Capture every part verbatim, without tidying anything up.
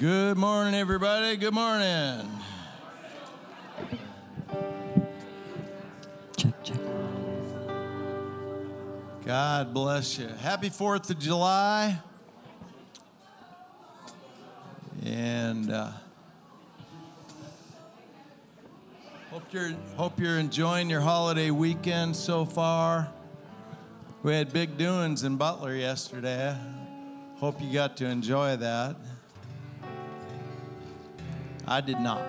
Good morning, everybody. Good morning. Check, check. God bless you. Happy Fourth of July. And uh, hope you're hope you're enjoying your holiday weekend so far. We had big doings in Butler yesterday. Hope you got to enjoy that. I did not.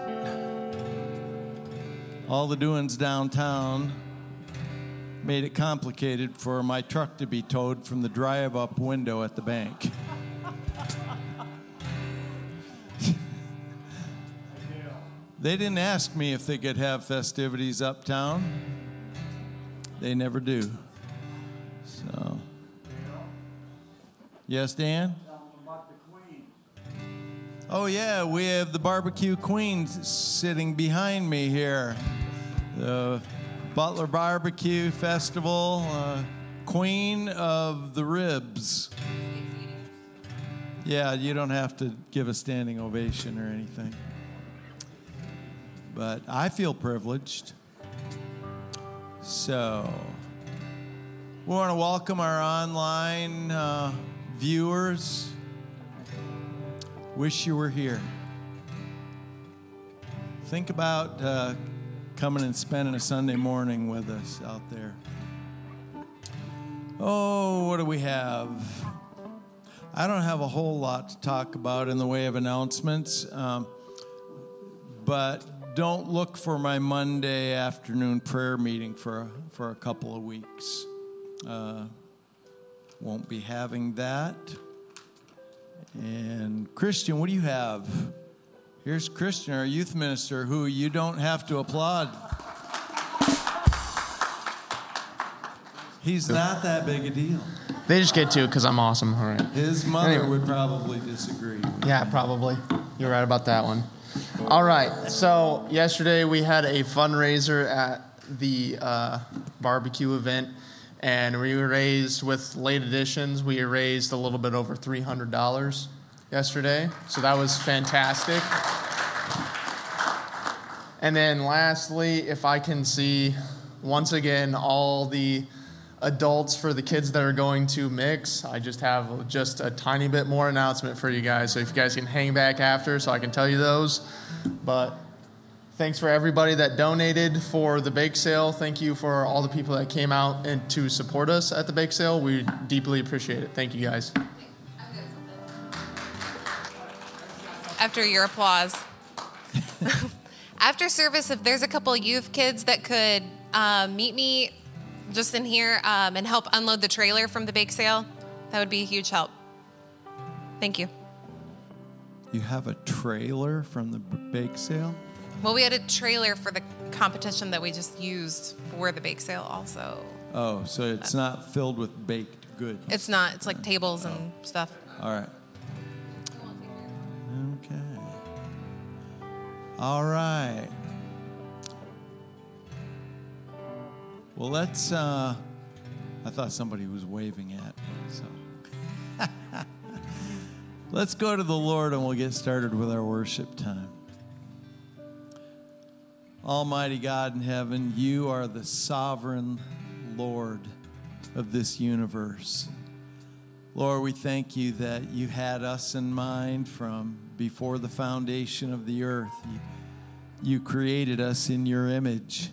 All the doings downtown made it complicated for my truck to be towed from the drive-up window at the bank. They didn't ask me if they could have festivities uptown. They never do. So, yes, Dan? Oh, yeah, we have the barbecue queen sitting behind me here. The Butler Barbecue Festival, uh, queen of the ribs. Yeah, you don't have to give a standing ovation or anything. But I feel privileged. So we want to welcome our online uh, viewers. Wish you were here. Think about uh, coming and spending a Sunday morning with us out there. Oh, what do we have? I don't have a whole lot to talk about in the way of announcements, um, but don't look for my Monday afternoon prayer meeting for, for a couple of weeks. Uh, won't be having that. And Christian, what do you have? Here's Christian, our youth minister, who you don't have to applaud. He's not that big a deal. They just get to because I'm awesome. All right. His mother anyway. Would probably disagree. Yeah, probably. You're right about that one. All right. So yesterday we had a fundraiser at the uh, barbecue event. And we raised, with late additions, we raised a little bit over three hundred dollars yesterday. So that was fantastic. And then lastly, if I can see, once again, all the adults for the kids that are going to mix, I just have just a tiny bit more announcement for you guys. So if you guys can hang back after so I can tell you those. But thanks for everybody that donated for the bake sale. Thank you for all the people that came out and to support us at the bake sale. We deeply appreciate it. Thank you, guys. After your applause. After service, if there's a couple youth kids that could uh, meet me just in here um, and help unload the trailer from the bake sale, that would be a huge help. Thank you. You have a trailer from the bake sale? Well, we had a trailer for the competition that we just used for the bake sale also. Oh, so it's not filled with baked goods. It's not. It's like tables and stuff. All right. Okay. All right. Well, let's, uh, I thought somebody was waving at me, so. Let's go to the Lord and we'll get started with our worship time. Almighty God in heaven, you are the sovereign Lord of this universe. Lord, we thank you that you had us in mind from before the foundation of the earth. You created us in your image.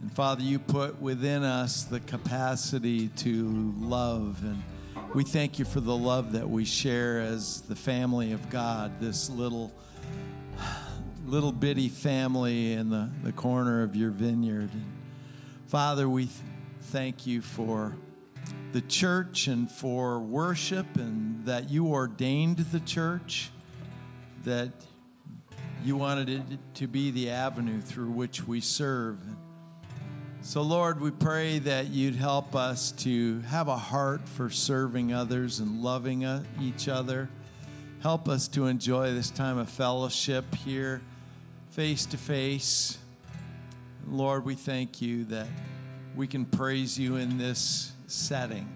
And Father, you put within us the capacity to love. And we thank you for the love that we share as the family of God, this little little bitty family in the, the corner of your vineyard. And Father, we th- thank you for the church and for worship and that you ordained the church, that you wanted it to be the avenue through which we serve. So, Lord, we pray that you'd help us to have a heart for serving others and loving each other. Help us to enjoy this time of fellowship here, face to face. Lord, we thank you that we can praise you in this setting.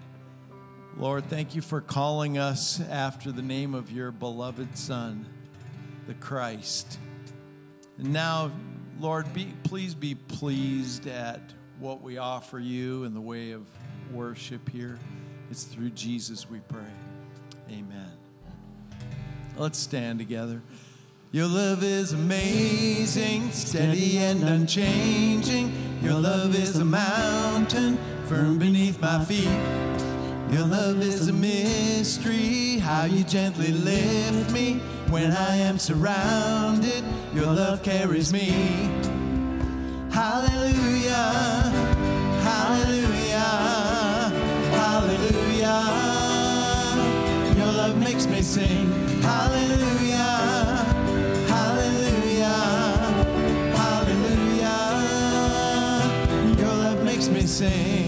Lord, thank you for calling us after the name of your beloved Son, the Christ. And now, Lord, be, please be pleased at what we offer you in the way of worship here. It's through Jesus we pray. Amen. Let's stand together. Your love is amazing, steady and unchanging. Your love is a mountain, firm beneath my feet. Your love is a mystery, how you gently lift me. When I am surrounded, your love carries me. Hallelujah, hallelujah, hallelujah. Your love makes me sing. Hallelujah, hallelujah, hallelujah. Your love makes me sing.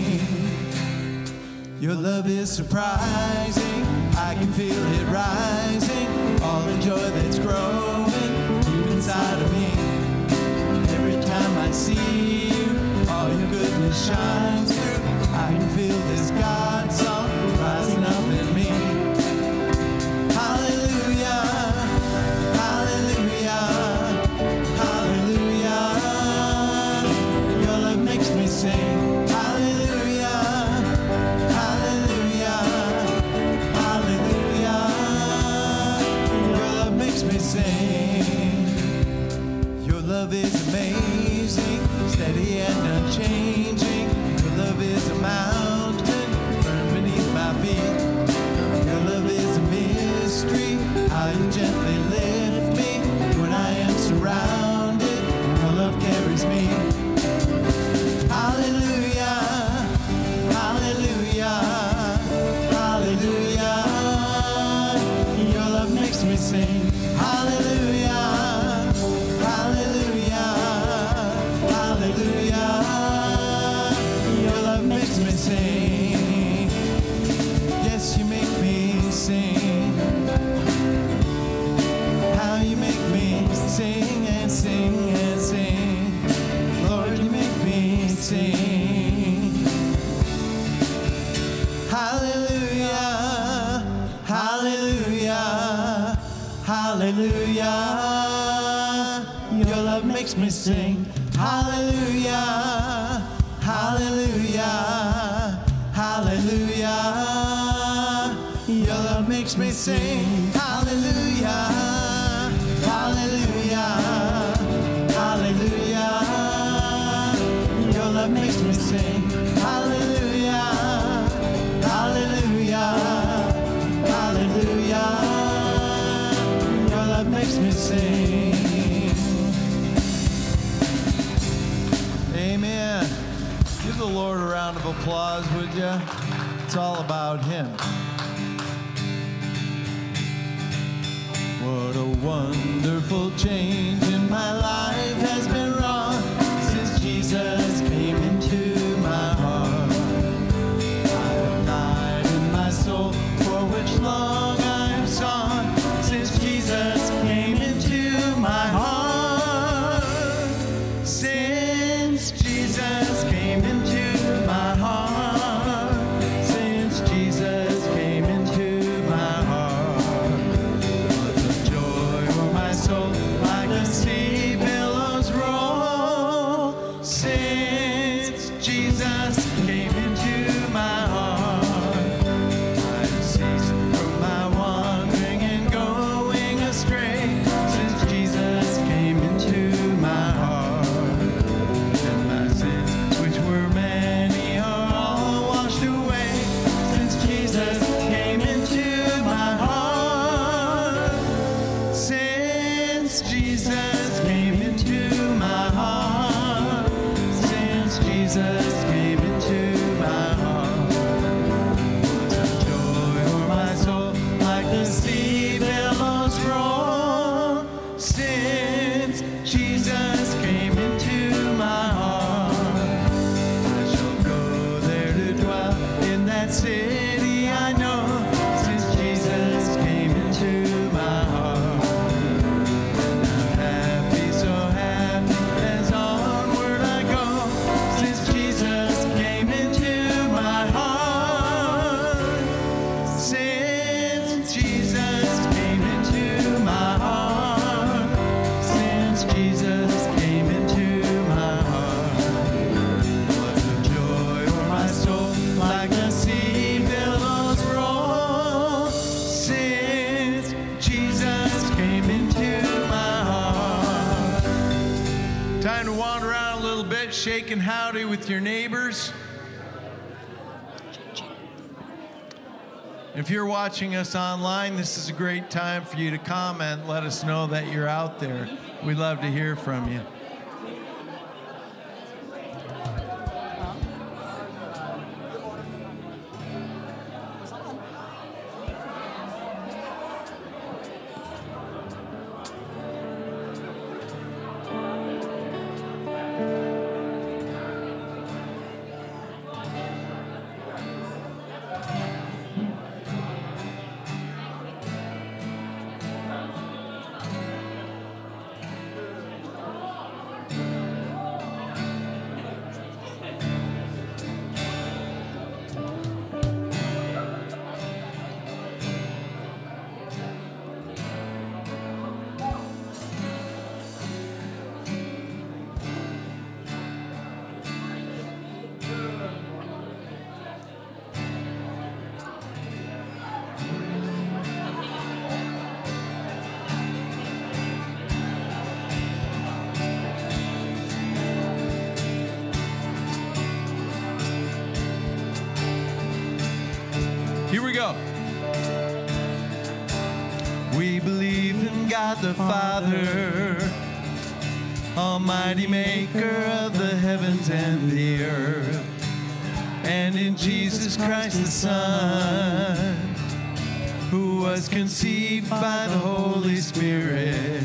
Your love is surprising, I can feel it rising, all the joy that's growing deep inside of me. Every time I see you, all your goodness shines through. I can feel this God song rising up in me. Hallelujah, hallelujah, hallelujah. Your love makes me sing. Your love is amazing, steady and unchanging. Your love is a mountain, firm beneath my feet. Your love is a mystery, how you gently lift me. When I am surrounded, your love carries me. Hallelujah, hallelujah, hallelujah. Your love makes me sing. Hallelujah, your love makes me sing. Hallelujah, hallelujah, hallelujah. Your love makes me sing. Hallelujah, hallelujah, hallelujah. Your love makes me sing. Hallelujah, hallelujah, hallelujah. Makes me sing. Amen. Give the Lord a round of applause, would you? It's all about him. What a wonderful change in my life has been wrought since Jesus came into my heart. I have died in my soul for which long I have sought. Since Jesus came into my heart, since Jesus came into my heart, since Jesus came into my heart, what a joy for my soul, like the sea billows roll, since Jesus came into my heart, I've ceased from my wandering. Straight. head, shaking howdy with your neighbors. If you're watching us online, this is a great time for you to comment. Let us know that you're out there. We'd love to hear from you. The Father, almighty maker of the heavens and the earth, and in Jesus Christ the Son, who was conceived by the Holy Spirit,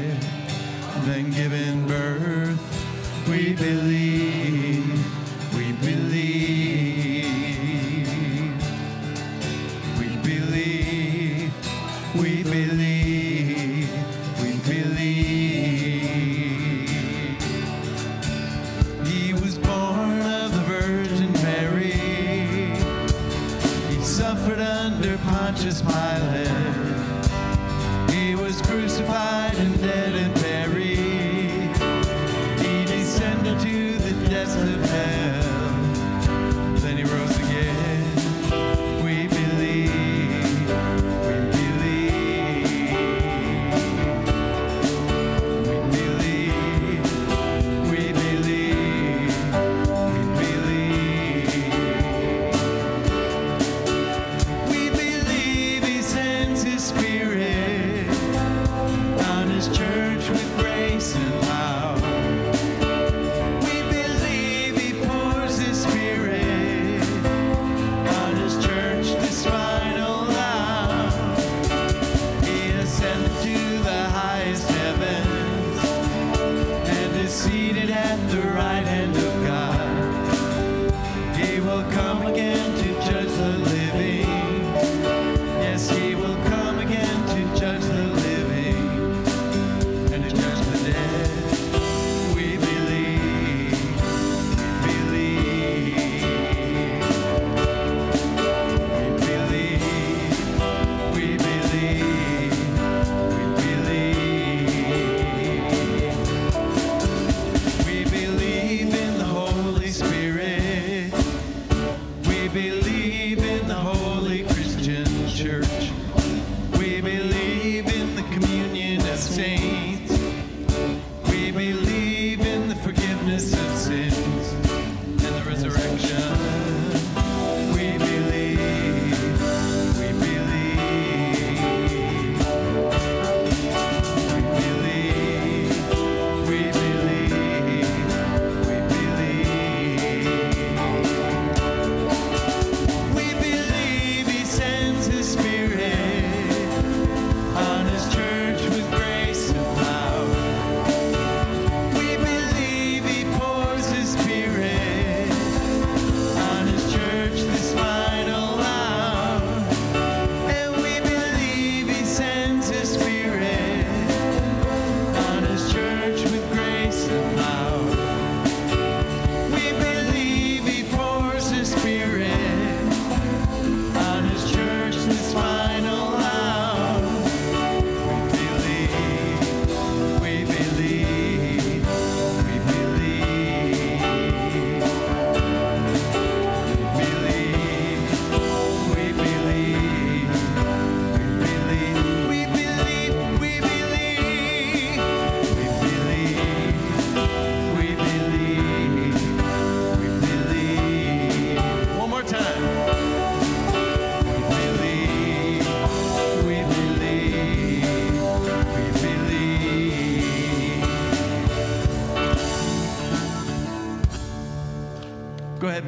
then given birth. We believe, we believe, we believe, we believe. Pontius Pilate, he was crucified and dead and buried. He descended to the depths of hell. Then he rose again. We believe, we believe, we believe, we believe, we believe. We believe. Spirit.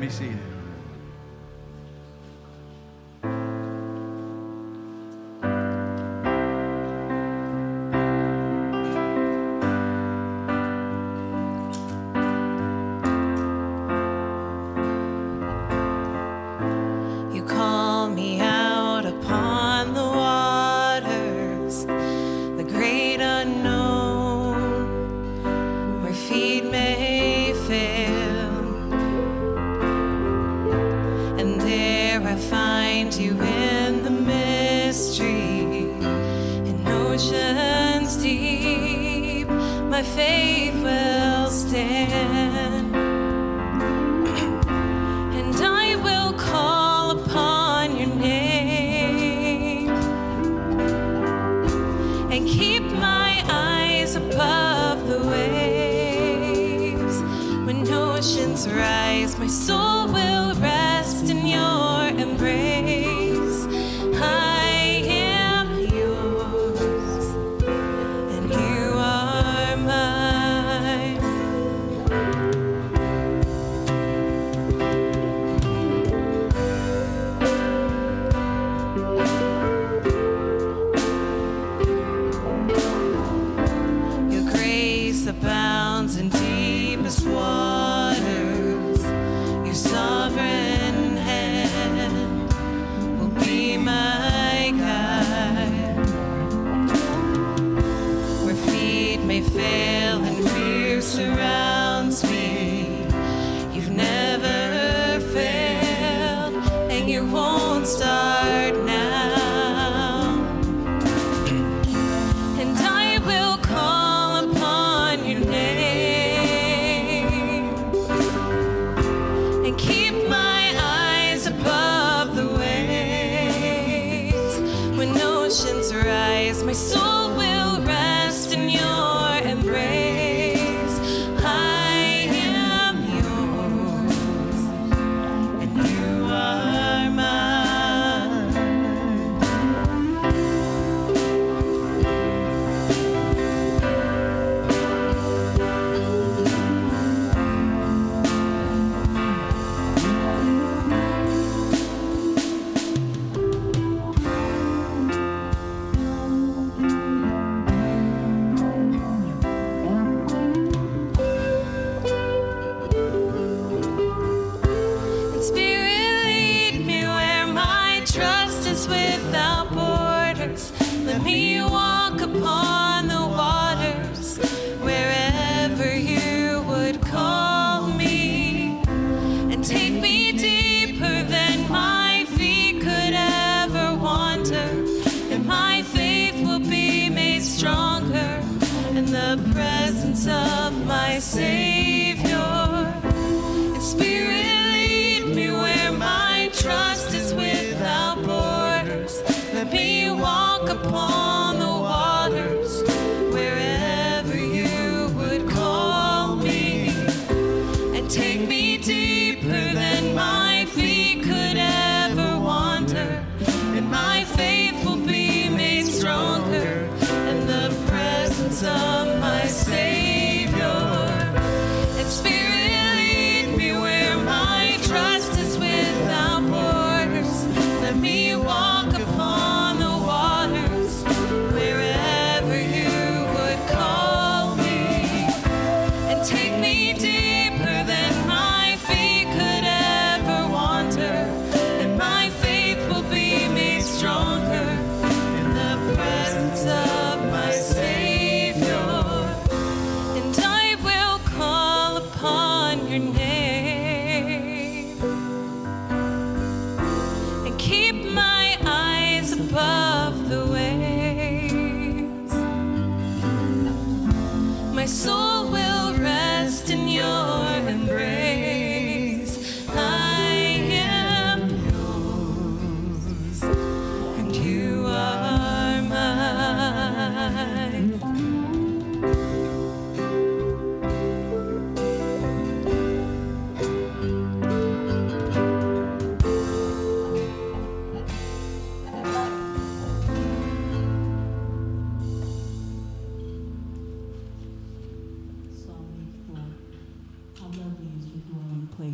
be seated.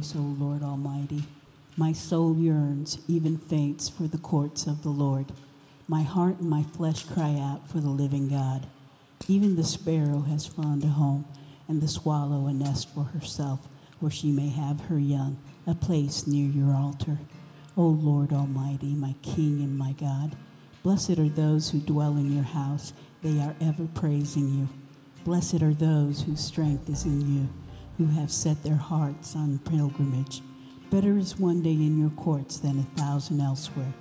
praise, O Lord Almighty. My soul yearns, even faints, for the courts of the Lord. My heart and my flesh cry out for the living God. Even the sparrow has flown to home, and the swallow a nest for herself, where she may have her young, a place near your altar. O Lord Almighty, my King and my God, blessed are those who dwell in your house. They are ever praising you. Blessed are those whose strength is in you, who have set their hearts on pilgrimage. Better is one day in your courts than a thousand elsewhere.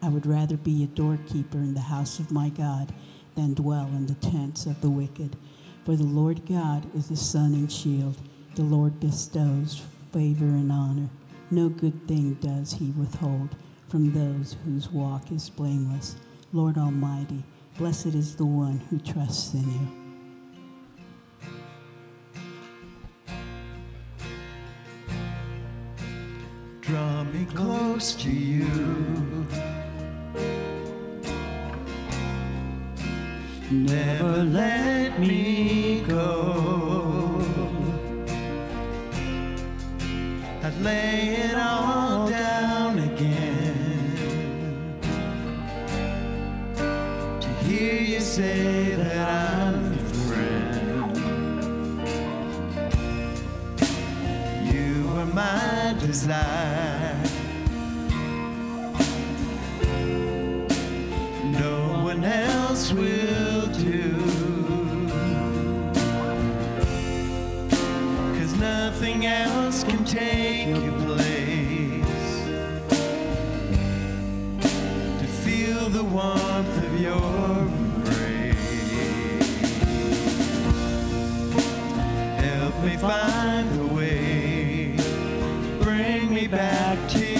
I would rather be a doorkeeper in the house of my God than dwell in the tents of the wicked. For the Lord God is the sun and shield. The Lord bestows favor and honor. No good thing does he withhold from those whose walk is blameless. Lord Almighty, blessed is the one who trusts in you. Draw me close to you. Never let me go. I'd lay it all down again to hear you say that I'm your friend. You are my desire. Take your place to feel the warmth of your embrace. Help me find the way, bring me back to you.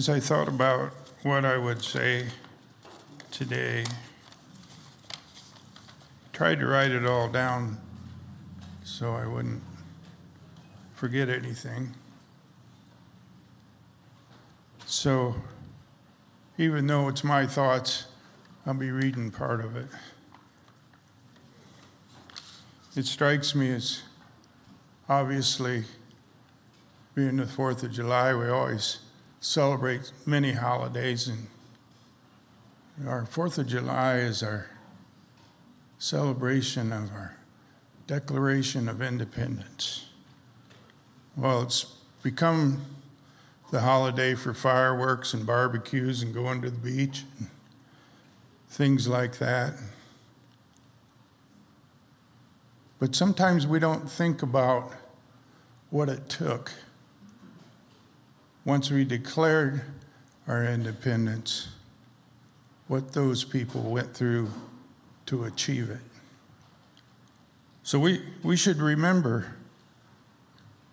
as I thought about what I would say today, tried to write it all down so I wouldn't forget anything. So even though it's my thoughts, I'll be reading part of it. It strikes me as obviously being the fourth of July, we always celebrate many holidays, and our fourth of July is our celebration of our Declaration of Independence. Well, it's become the holiday for fireworks and barbecues and going to the beach and things like that. But sometimes we don't think about what it took once we declared our independence, what those people went through to achieve it. So we, we should remember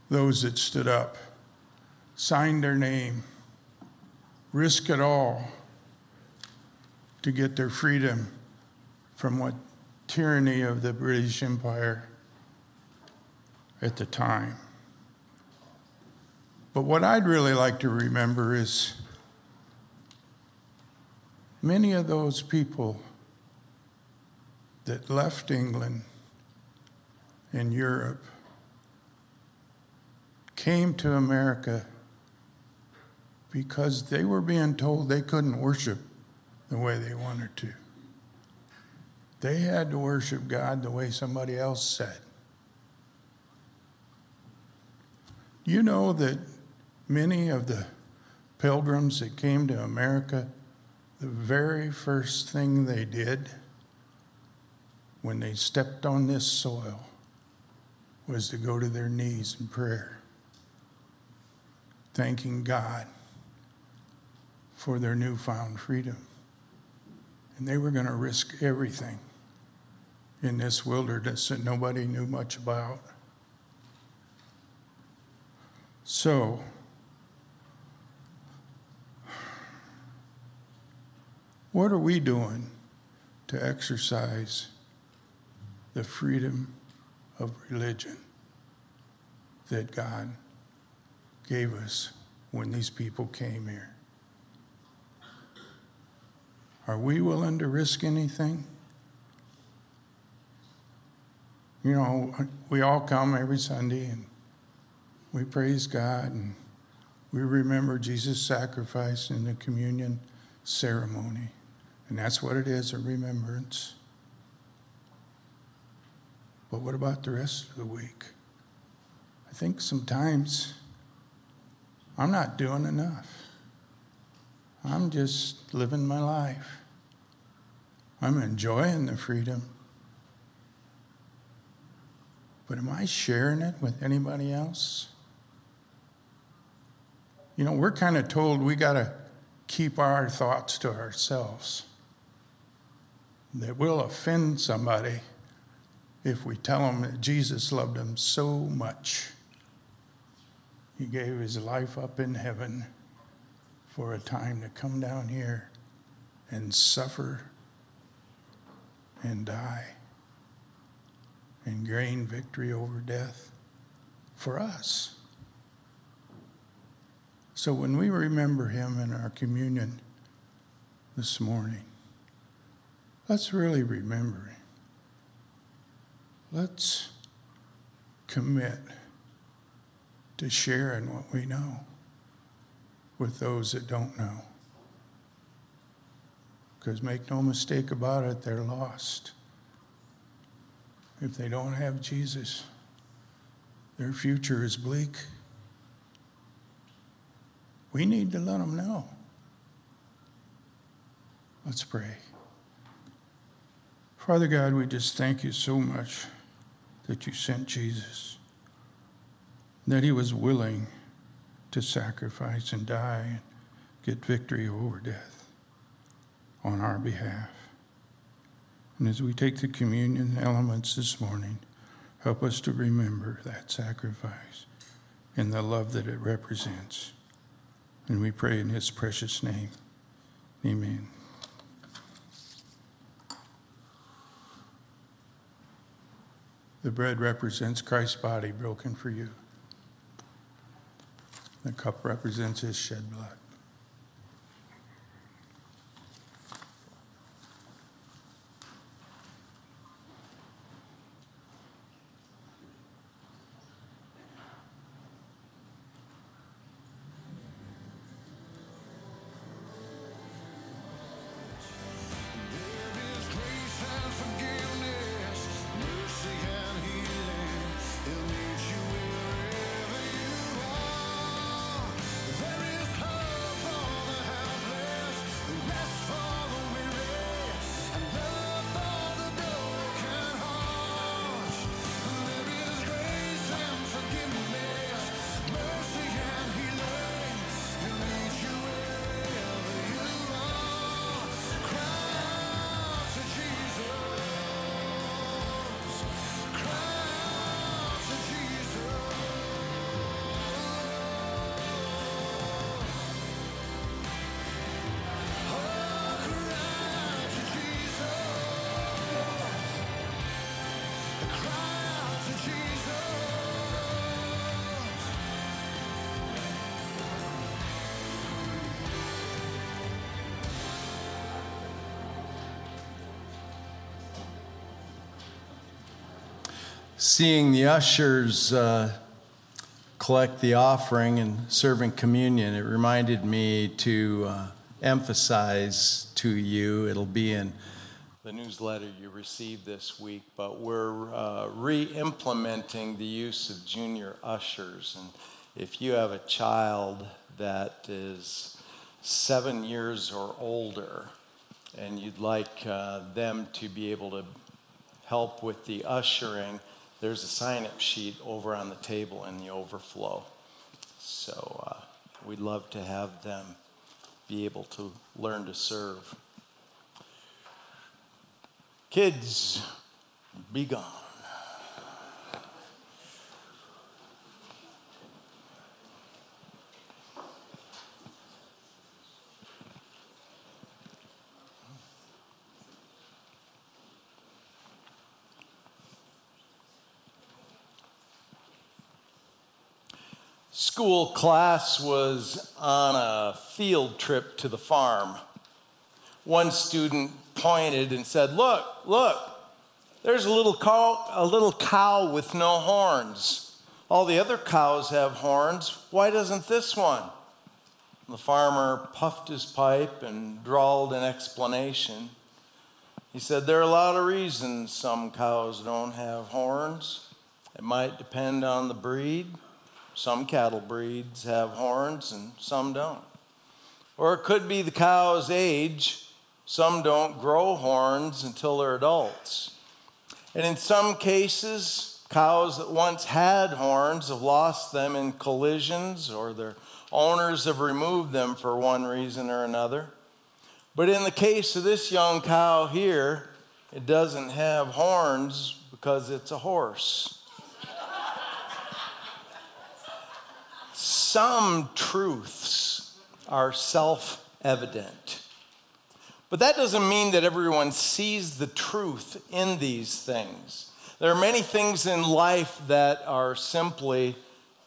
those that stood up, signed their name, risked it all to get their freedom from what tyranny of the British Empire at the time. But what I'd really like to remember is many of those people that left England and Europe came to America because they were being told they couldn't worship the way they wanted to. They had to worship God the way somebody else said. You know that many of the pilgrims that came to America, the very first thing they did when they stepped on this soil was to go to their knees in prayer, thanking God for their newfound freedom. And they were going to risk everything in this wilderness that nobody knew much about. So, what are we doing to exercise the freedom of religion that God gave us when these people came here? Are we willing to risk anything? You know, we all come every Sunday and we praise God and we remember Jesus' sacrifice in the communion ceremony. And that's what it is, a remembrance. But what about the rest of the week? I think sometimes I'm not doing enough. I'm just living my life. I'm enjoying the freedom. But am I sharing it with anybody else? You know, we're kind of told we got to keep our thoughts to ourselves, that we'll offend somebody if we tell them that Jesus loved them so much, he gave his life up in heaven for a time to come down here and suffer and die and gain victory over death for us. So when we remember him in our communion this morning, let's really remember him. Let's commit to sharing what we know with those that don't know. Because make no mistake about it, they're lost. If they don't have Jesus, their future is bleak. We need to let them know. Let's pray. Father God, we just thank you so much that you sent Jesus, that he was willing to sacrifice and die and get victory over death on our behalf. And as we take the communion elements this morning, help us to remember that sacrifice and the love that it represents. And we pray in his precious name. Amen. The bread represents Christ's body broken for you. The cup represents his shed blood. Seeing the ushers uh, collect the offering and serving communion, it reminded me to uh, emphasize to you, it'll be in the newsletter you received this week, but we're uh, re-implementing the use of junior ushers. And if you have a child that is seven years or older and you'd like uh, them to be able to help with the ushering, there's a sign-up sheet over on the table in the overflow. So uh, we'd love to have them be able to learn to serve. Kids, be gone. School class was on a field trip to the farm. One student pointed and said, "Look, look, there's a little cow, a little cow with no horns. All the other cows have horns. Why doesn't this one?" The farmer puffed his pipe and drawled an explanation. He said, "There are a lot of reasons some cows don't have horns. It might depend on the breed. Some cattle breeds have horns and some don't. Or it could be the cow's age. Some don't grow horns until they're adults. And in some cases, cows that once had horns have lost them in collisions, or their owners have removed them for one reason or another. But in the case of this young cow here, it doesn't have horns because it's a horse." Some truths are self-evident, but that doesn't mean that everyone sees the truth in these things. There are many things in life that are simply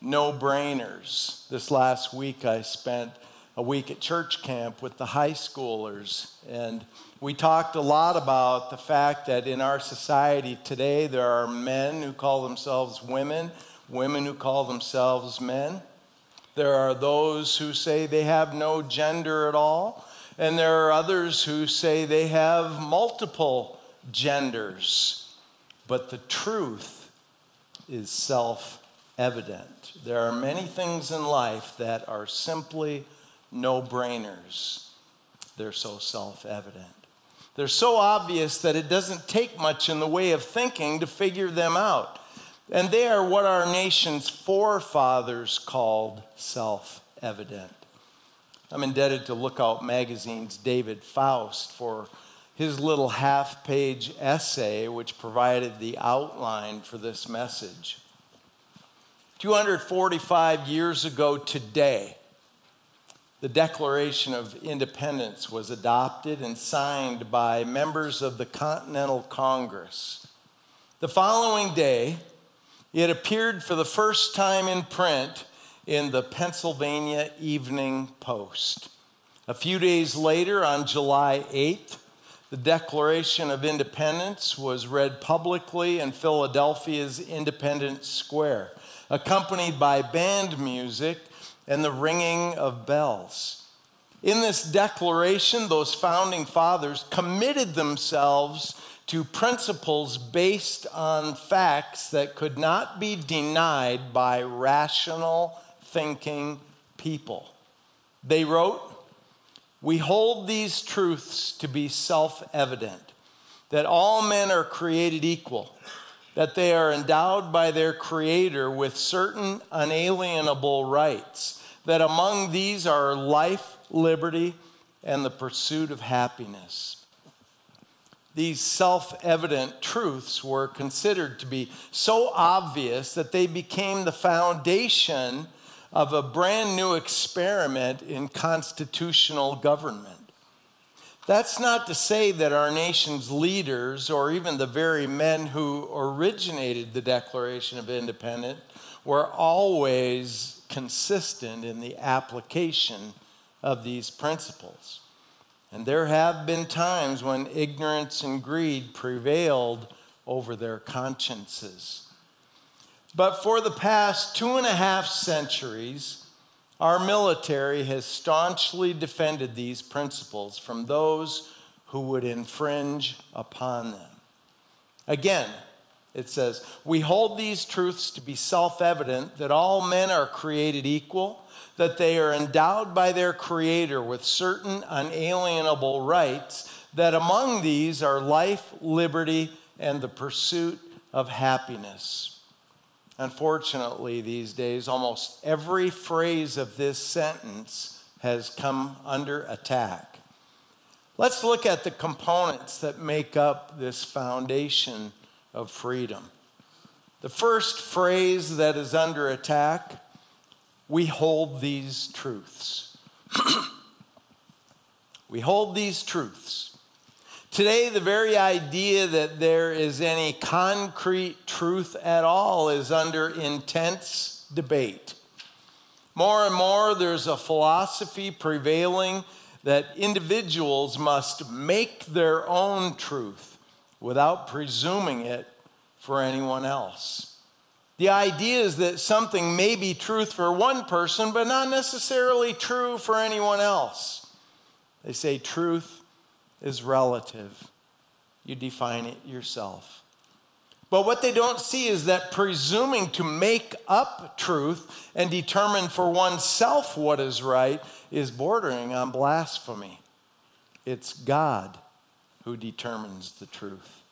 no-brainers. This last week, I spent a week at church camp with the high schoolers, and we talked a lot about the fact that in our society today, there are men who call themselves women, women who call themselves men. There are those who say they have no gender at all, and there are others who say they have multiple genders. But the truth is self-evident. There are many things in life that are simply no-brainers. They're so self-evident. They're so obvious that it doesn't take much in the way of thinking to figure them out. And they are what our nation's forefathers called self-evident. I'm indebted to Lookout Magazine's David Faust for his little half-page essay, which provided the outline for this message. two hundred forty-five years ago today, The Declaration of Independence was adopted and signed by members of the Continental Congress. The following day, it appeared for the first time in print in the Pennsylvania Evening Post. A few days later, on July eighth, the Declaration of Independence was read publicly in Philadelphia's Independence Square, accompanied by band music and the ringing of bells. In this declaration, those founding fathers committed themselves to principles based on facts that could not be denied by rational thinking people. They wrote, "We hold these truths to be self-evident, that all men are created equal, that they are endowed by their Creator with certain unalienable rights, that among these are life, liberty, and the pursuit of happiness." These self-evident truths were considered to be so obvious that they became the foundation of a brand new experiment in constitutional government. That's not to say that our nation's leaders, or even the very men who originated the Declaration of Independence, were always consistent in the application of these principles. And there have been times when ignorance and greed prevailed over their consciences. But for the past two and a half centuries, our military has staunchly defended these principles from those who would infringe upon them. Again, it says, "We hold these truths to be self-evident, that all men are created equal, that they are endowed by their Creator with certain unalienable rights, that among these are life, liberty, and the pursuit of happiness." Unfortunately, these days, almost every phrase of this sentence has come under attack. Let's look at the components that make up this foundation of freedom. The first phrase that is under attack, "We hold these truths." We hold these truths. Today, the very idea that there is any concrete truth at all is under intense debate. More and more, there's a philosophy prevailing that individuals must make their own truth without presuming it for anyone else. The idea is that something may be truth for one person, but not necessarily true for anyone else. They say truth is relative. You define it yourself. But what they don't see is that presuming to make up truth and determine for oneself what is right is bordering on blasphemy. It's God who determines the truth.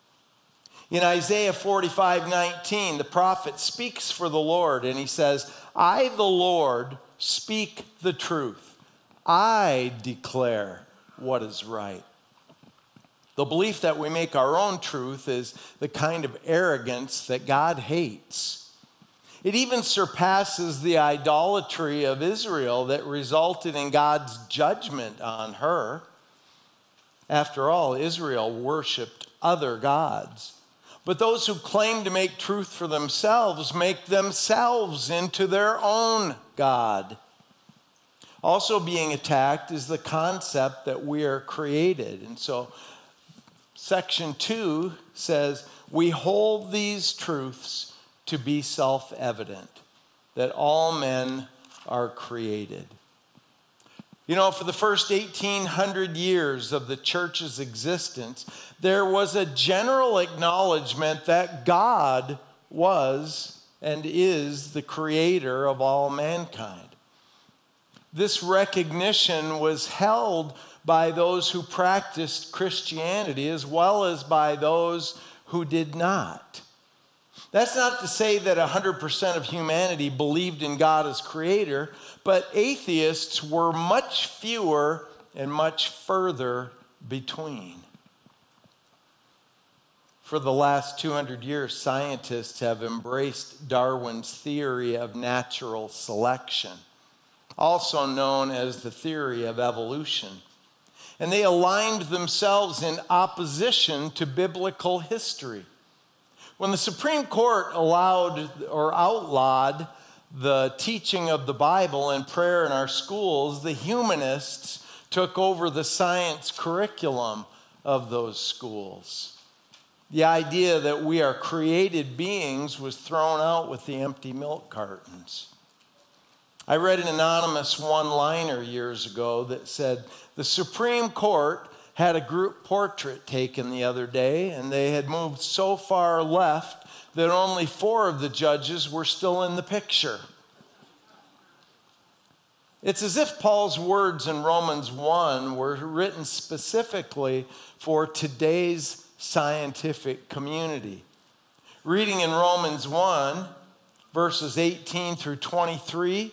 In Isaiah forty-five nineteen, the prophet speaks for the Lord, and he says, "I, the Lord, speak the truth. I declare what is right." The belief that we make our own truth is the kind of arrogance that God hates. It even surpasses the idolatry of Israel that resulted in God's judgment on her. After all, Israel worshiped other gods. But those who claim to make truth for themselves make themselves into their own God. Also being attacked is the concept that we are created. And so section two says, "We hold these truths to be self-evident, that all men are created." You know, for the first eighteen hundred years of the church's existence, there was a general acknowledgement that God was and is the creator of all mankind. This recognition was held by those who practiced Christianity as well as by those who did not. That's not to say that one hundred percent of humanity believed in God as creator, but atheists were much fewer and much further between. For the last two hundred years, scientists have embraced Darwin's theory of natural selection. also known as the theory of evolution. And they aligned themselves in opposition to biblical history. When the Supreme Court allowed or outlawed the teaching of the Bible and prayer in our schools, the humanists took over the science curriculum of those schools. The idea that we are created beings was thrown out with the empty milk cartons. I read an anonymous one-liner years ago that said, the Supreme Court had a group portrait taken the other day, and they had moved so far left that only four of the judges were still in the picture. It's as if Paul's words in Romans one were written specifically for today's scientific community. Reading in Romans one, verses eighteen through twenty-three,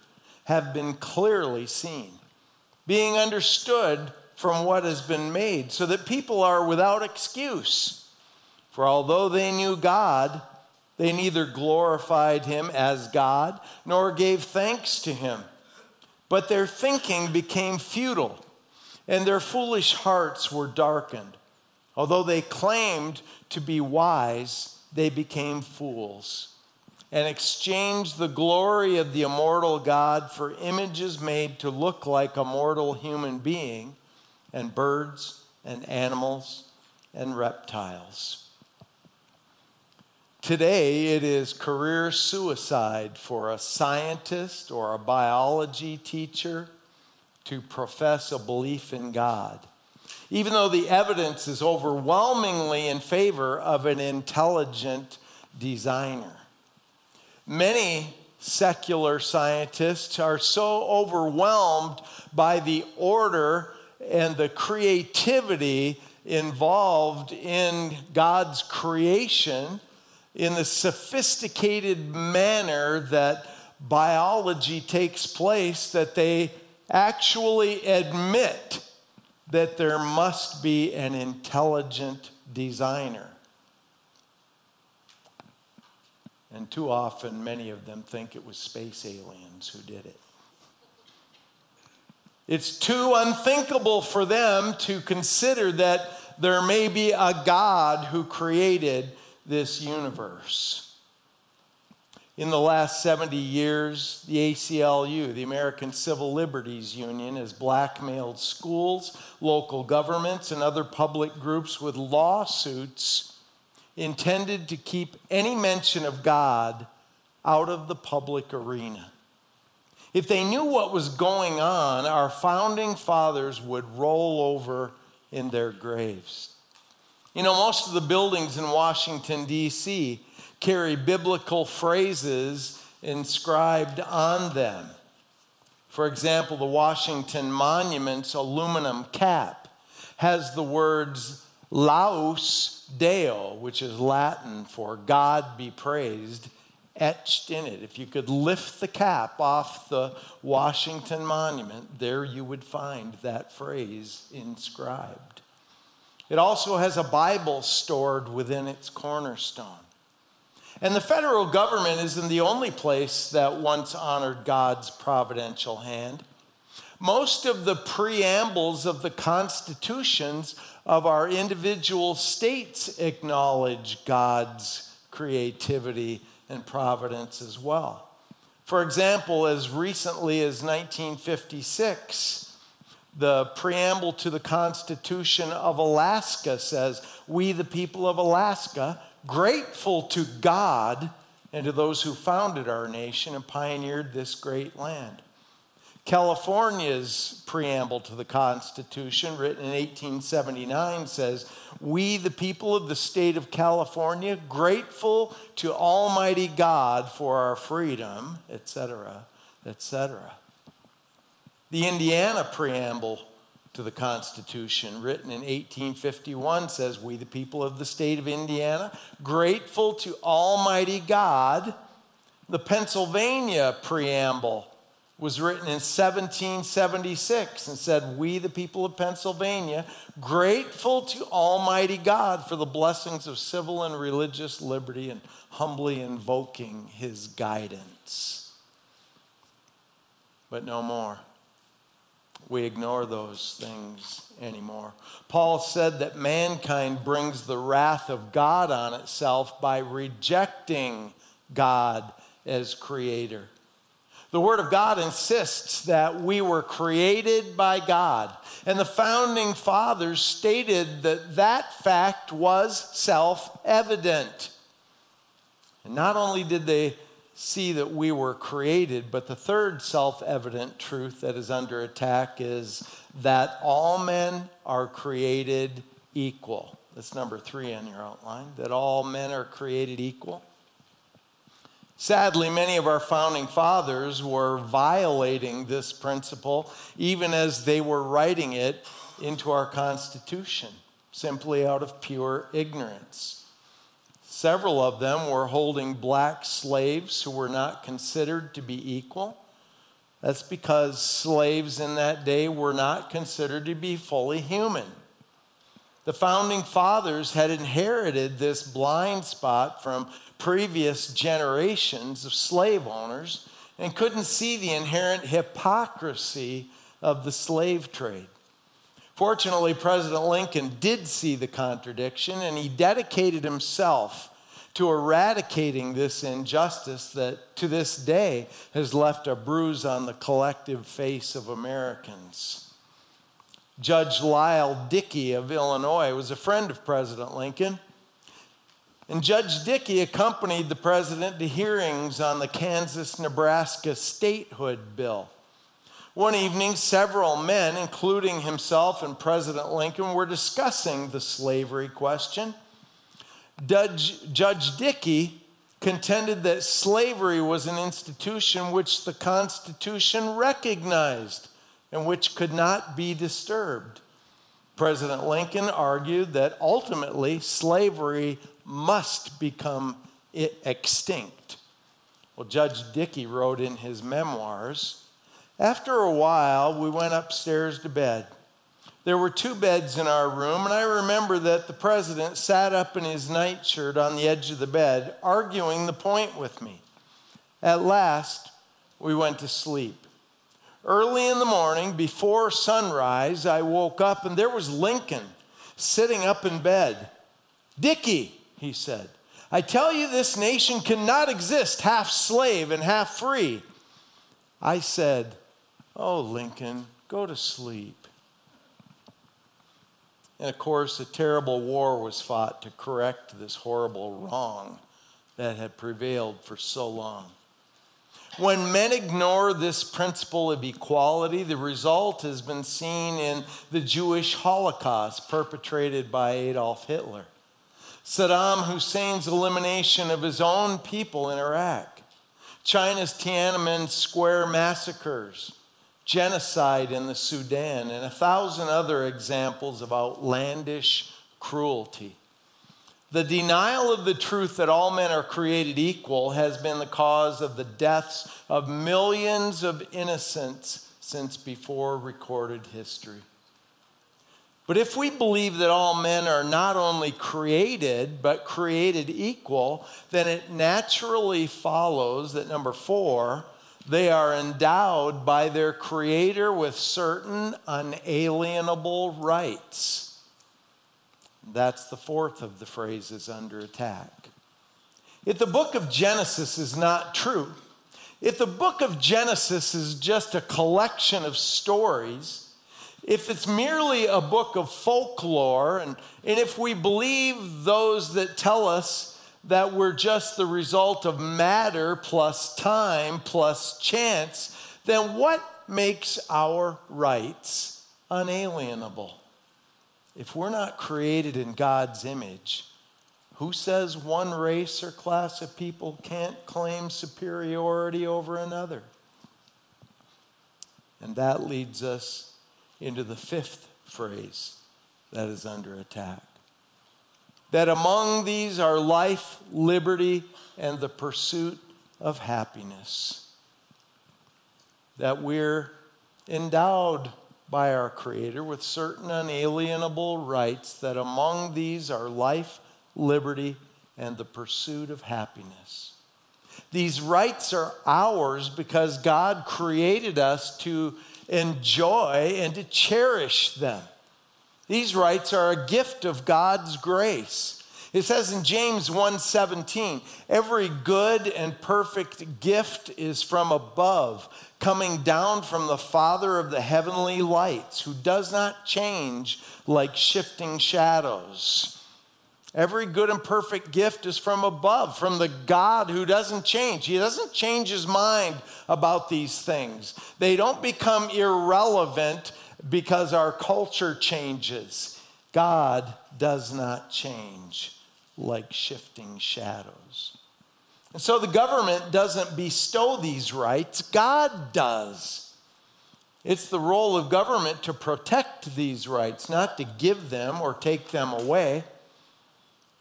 have been clearly seen, being understood from what has been made, so that people are without excuse. For although they knew God, they neither glorified him as God nor gave thanks to him. But their thinking became futile, and their foolish hearts were darkened. Although they claimed to be wise, they became fools and exchanged the glory of the immortal God for images made to look like a mortal human being and birds and animals and reptiles. Today, it is career suicide for a scientist or a biology teacher to profess a belief in God, even though the evidence is overwhelmingly in favor of an intelligent designer. Many secular scientists are so overwhelmed by the order and the creativity involved in God's creation in the sophisticated manner that biology takes place that they actually admit that there must be an intelligent designer. And too often, many of them think it was space aliens who did it. It's too unthinkable for them to consider that there may be a God who created this universe. In the last seventy years, the A C L U, the American Civil Liberties Union, has blackmailed schools, local governments, and other public groups with lawsuits intended to keep any mention of God out of the public arena. If they knew what was going on, our founding fathers would roll over in their graves. You know, most of the buildings in Washington, D C carry biblical phrases inscribed on them. For example, the Washington Monument's aluminum cap has the words Laus Deo, which is Latin for God be praised, etched in it. If you could lift the cap off the Washington Monument, there you would find that phrase inscribed. It also has a Bible stored within its cornerstone. And the federal government isn't the only place that once honored God's providential hand. Most of the preambles of the constitutions of our individual states acknowledge God's creativity and providence as well. For example, as recently as nineteen fifty-six, the preamble to the Constitution of Alaska says, we, the people of Alaska, grateful to God and to those who founded our nation and pioneered this great land. California's preamble to the Constitution, written in eighteen seventy-nine, says, we, the people of the state of California, grateful to Almighty God for our freedom, et cetera, et cetera. The Indiana preamble to the Constitution, written in eighteen fifty-one, says, "We, the people of the state of Indiana, grateful to Almighty God." The Pennsylvania preamble was written in seventeen seventy-six and said, "We, the people of Pennsylvania, grateful to Almighty God for the blessings of civil and religious liberty and humbly invoking his guidance." But no more. We ignore those things anymore. Paul said that mankind brings the wrath of God on itself by rejecting God as creator. The Word of God insists that we were created by God, and the founding fathers stated that that fact was self-evident. And not only did they see that we were created, but the third self-evident truth that is under attack is that all men are created equal. That's number three on your outline, that all men are created equal. Sadly, many of our founding fathers were violating this principle even as they were writing it into our Constitution, simply out of pure ignorance. Several of them were holding black slaves who were not considered to be equal. That's because slaves in that day were not considered to be fully human. The founding fathers had inherited this blind spot from previous generations of slave owners and couldn't see the inherent hypocrisy of the slave trade. Fortunately, President Lincoln did see the contradiction, and he dedicated himself to eradicating this injustice that to this day has left a bruise on the collective face of Americans. Judge Lyle Dickey of Illinois was a friend of President Lincoln. And Judge Dickey accompanied the president to hearings on the Kansas-Nebraska statehood bill. One evening, several men, including himself and President Lincoln, were discussing the slavery question. Judge, Judge Dickey contended that slavery was an institution which the Constitution recognized and which could not be disturbed. President Lincoln argued that ultimately slavery must become extinct. Well, Judge Dickey wrote in his memoirs, "After a while, we went upstairs to bed. There were two beds in our room, and I remember that the president sat up in his nightshirt on the edge of the bed, arguing the point with me. At last, we went to sleep. Early in the morning, before sunrise, I woke up and there was Lincoln sitting up in bed. 'Dickey,' he said, 'I tell you this nation cannot exist half slave and half free.' I said, 'Oh, Lincoln, go to sleep.'" And of course, a terrible war was fought to correct this horrible wrong that had prevailed for so long. When men ignore this principle of equality, the result has been seen in the Jewish Holocaust perpetrated by Adolf Hitler, Saddam Hussein's elimination of his own people in Iraq, China's Tiananmen Square massacres, genocide in the Sudan, and a thousand other examples of outlandish cruelty. The denial of the truth that all men are created equal has been the cause of the deaths of millions of innocents since before recorded history. But if we believe that all men are not only created, but created equal, then it naturally follows that, number four, they are endowed by their Creator with certain unalienable rights. That's the fourth of the phrases under attack. If the book of Genesis is not true, if the book of Genesis is just a collection of stories, if it's merely a book of folklore, and, and if we believe those that tell us that we're just the result of matter plus time plus chance, then what makes our rights unalienable? If we're not created in God's image, who says one race or class of people can't claim superiority over another? And that leads us into the fifth phrase that is under attack. That among these are life, liberty, and the pursuit of happiness. That we're endowed by our Creator with certain unalienable rights, that among these are life, liberty, and the pursuit of happiness. These rights are ours because God created us to enjoy and to cherish them. These rights are a gift of God's grace. It says in James one seventeen, every good and perfect gift is from above, coming down from the Father of the heavenly lights, who does not change like shifting shadows. Every good and perfect gift is from above, from the God who doesn't change. He doesn't change his mind about these things. They don't become irrelevant because our culture changes. God does not change like shifting shadows. And so the government doesn't bestow these rights. God does. It's the role of government to protect these rights, not to give them or take them away.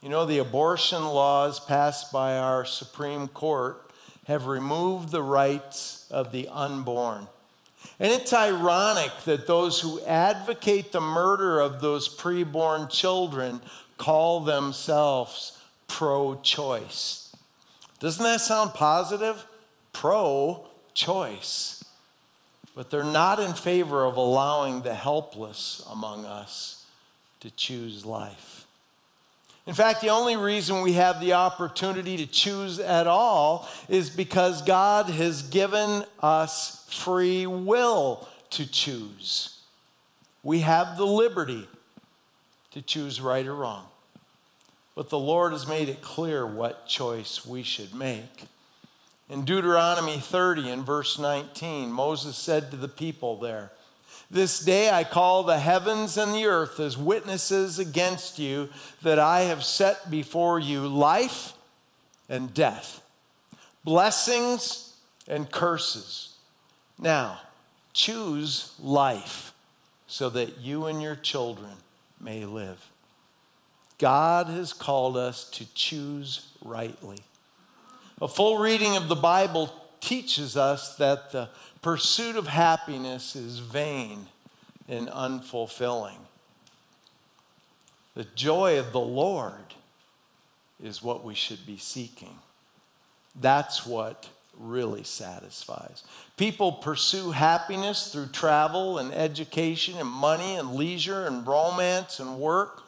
You know, the abortion laws passed by our Supreme Court have removed the rights of the unborn. And it's ironic that those who advocate the murder of those preborn children call themselves pro-choice. Doesn't that sound positive? Pro-choice. But they're not in favor of allowing the helpless among us to choose life. In fact, the only reason we have the opportunity to choose at all is because God has given us free will to choose. We have the liberty to choose right or wrong. But the Lord has made it clear what choice we should make. In Deuteronomy thirty and verse nineteen, Moses said to the people there, "This day I call the heavens and the earth as witnesses against you that I have set before you life and death, blessings and curses. Now, choose life so that you and your children may live." God has called us to choose rightly. A full reading of the Bible teaches us that the pursuit of happiness is vain and unfulfilling. The joy of the Lord is what we should be seeking. That's what really satisfies. People pursue happiness through travel and education and money and leisure and romance and work.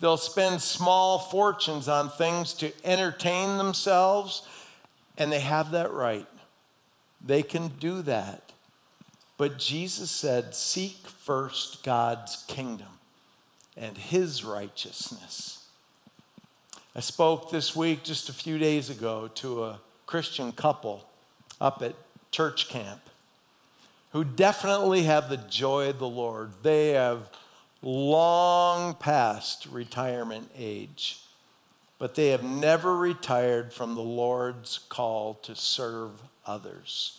They'll spend small fortunes on things to entertain themselves, and they have that right. They can do that. But Jesus said, seek first God's kingdom and his righteousness. I spoke this week, just a few days ago, to a Christian couple up at church camp who definitely have the joy of the Lord. They have long passed retirement age, but they have never retired from the Lord's call to serve others.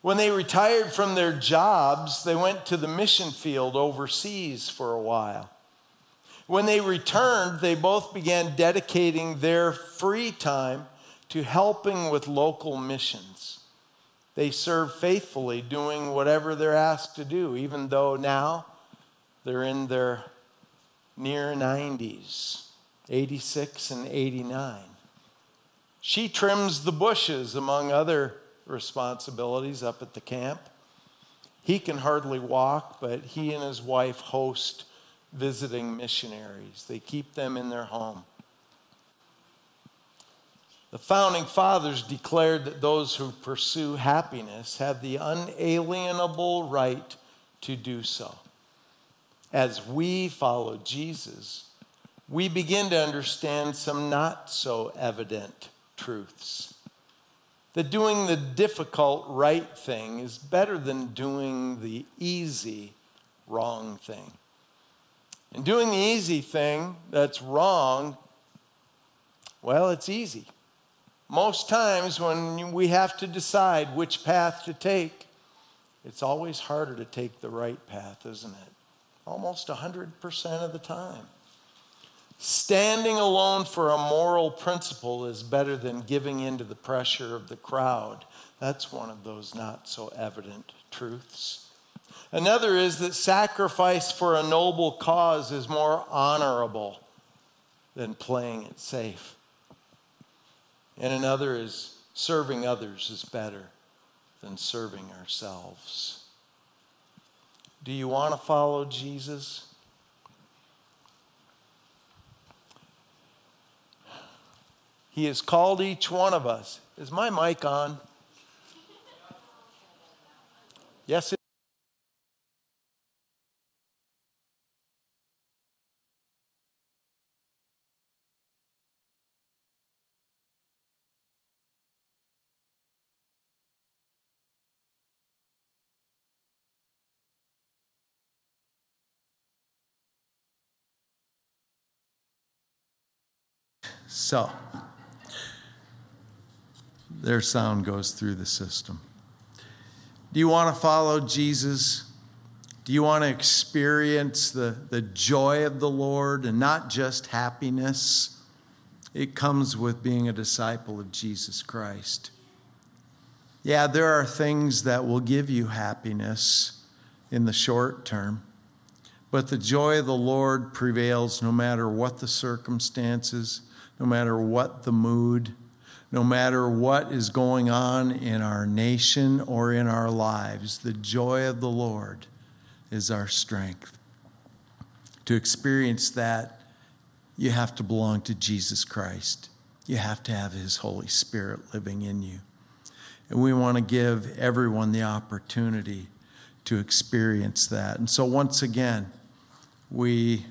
When they retired from their jobs, they went to the mission field overseas for a while. When they returned, they both began dedicating their free time to helping with local missions. They serve faithfully, doing whatever they're asked to do, even though now they're in their near nineties, eighty-six and eighty-nine. She trims the bushes, among other responsibilities up at the camp. He can hardly walk, but he and his wife host visiting missionaries. They keep them in their home. The founding fathers declared that those who pursue happiness have the unalienable right to do so. As we follow Jesus, we begin to understand some not so evident truths. That doing the difficult right thing is better than doing the easy wrong thing. And doing the easy thing that's wrong, well, it's easy. Most times when we have to decide which path to take, It's always harder to take the right path, isn't it? Almost one hundred percent of the time. Standing alone for a moral principle is better than giving in to the pressure of the crowd. That's one of those not so evident truths. Another is that sacrifice for a noble cause is more honorable than playing it safe. And another is serving others is better than serving ourselves. Do you want to follow Jesus? He has called each one of us. Is my mic on? Yes, it So, their sound goes through the system. Do you want to follow Jesus? Do you want to experience the, the joy of the Lord and not just happiness? It comes with being a disciple of Jesus Christ. Yeah, there are things that will give you happiness in the short term, but the joy of the Lord prevails no matter what the circumstances, no matter what the mood, no matter what is going on in our nation or in our lives. The joy of the Lord is our strength. To experience that, you have to belong to Jesus Christ. You have to have his Holy Spirit living in you. And we want to give everyone the opportunity to experience that. And so once again, we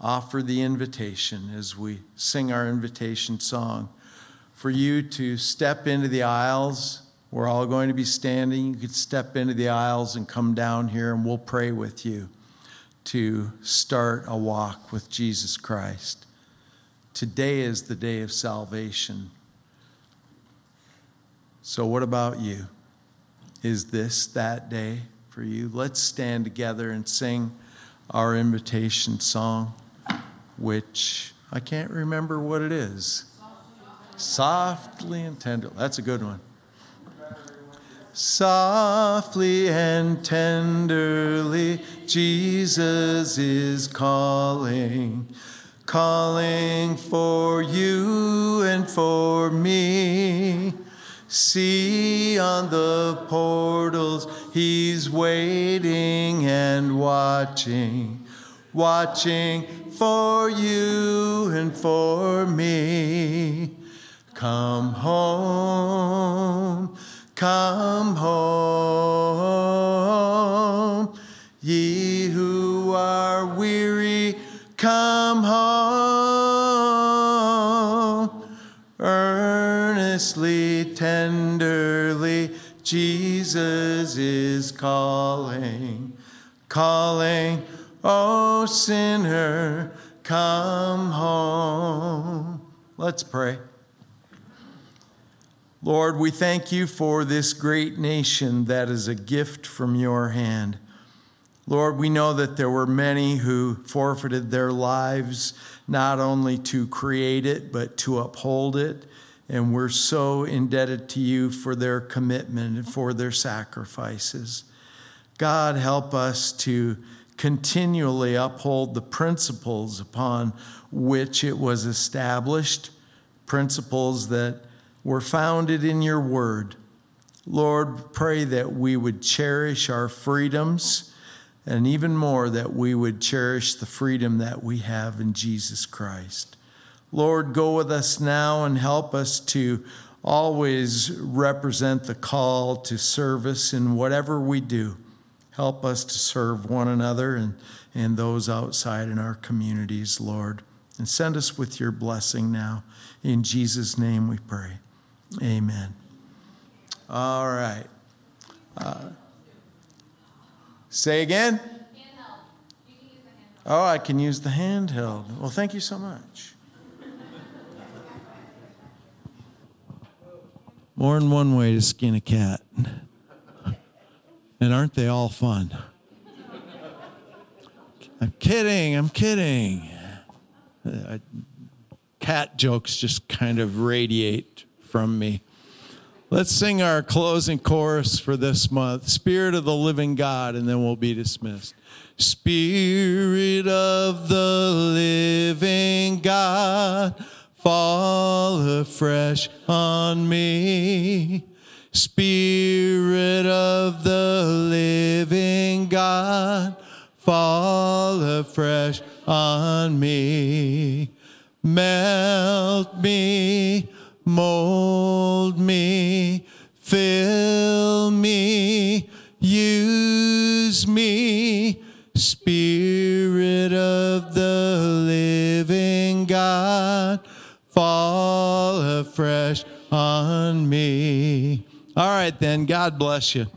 offer the invitation as we sing our invitation song for you to step into the aisles. We're all going to be standing. You could step into the aisles and come down here, and we'll pray with you to start a walk with Jesus Christ. Today is the day of salvation. So what about you? Is this that day for you? Let's stand together and sing our invitation song, which I can't remember what it is. Softly and tenderly. That's a good one. Softly and tenderly, Jesus is calling, calling for you and for me. See on the portals, he's waiting and watching, watching for you and for me. Come home, come home, ye who are weary, come home. Earnestly, tenderly, Jesus is calling, calling, O sinner, come home. Let's pray. Lord, we thank you for this great nation that is a gift from your hand. Lord, we know that there were many who forfeited their lives not only to create it, but to uphold it. And we're so indebted to you for their commitment and for their sacrifices. God, help us to continually uphold the principles upon which it was established, principles that were founded in your word. Lord, pray that we would cherish our freedoms, and even more that we would cherish the freedom that we have in Jesus Christ. Lord, go with us now and help us to always represent the call to service in whatever we do. Help us to serve one another and, and those outside in our communities, Lord. And send us with your blessing now. In Jesus' name we pray. Amen. All right. Uh, say again? Oh, I can use the handheld. Well, thank you so much. More than one way to skin a cat. And And aren't they all fun? I'm kidding, I'm kidding. Uh, cat jokes just kind of radiate from me. Let's sing our closing chorus for this month, Spirit of the Living God, and then we'll be dismissed. Spirit of the living God, fall afresh on me. Spirit of the living God, fall afresh on me. Melt me, mold me, fill me, use me. Spirit of the living God, fall afresh on me. All right, then. God bless you.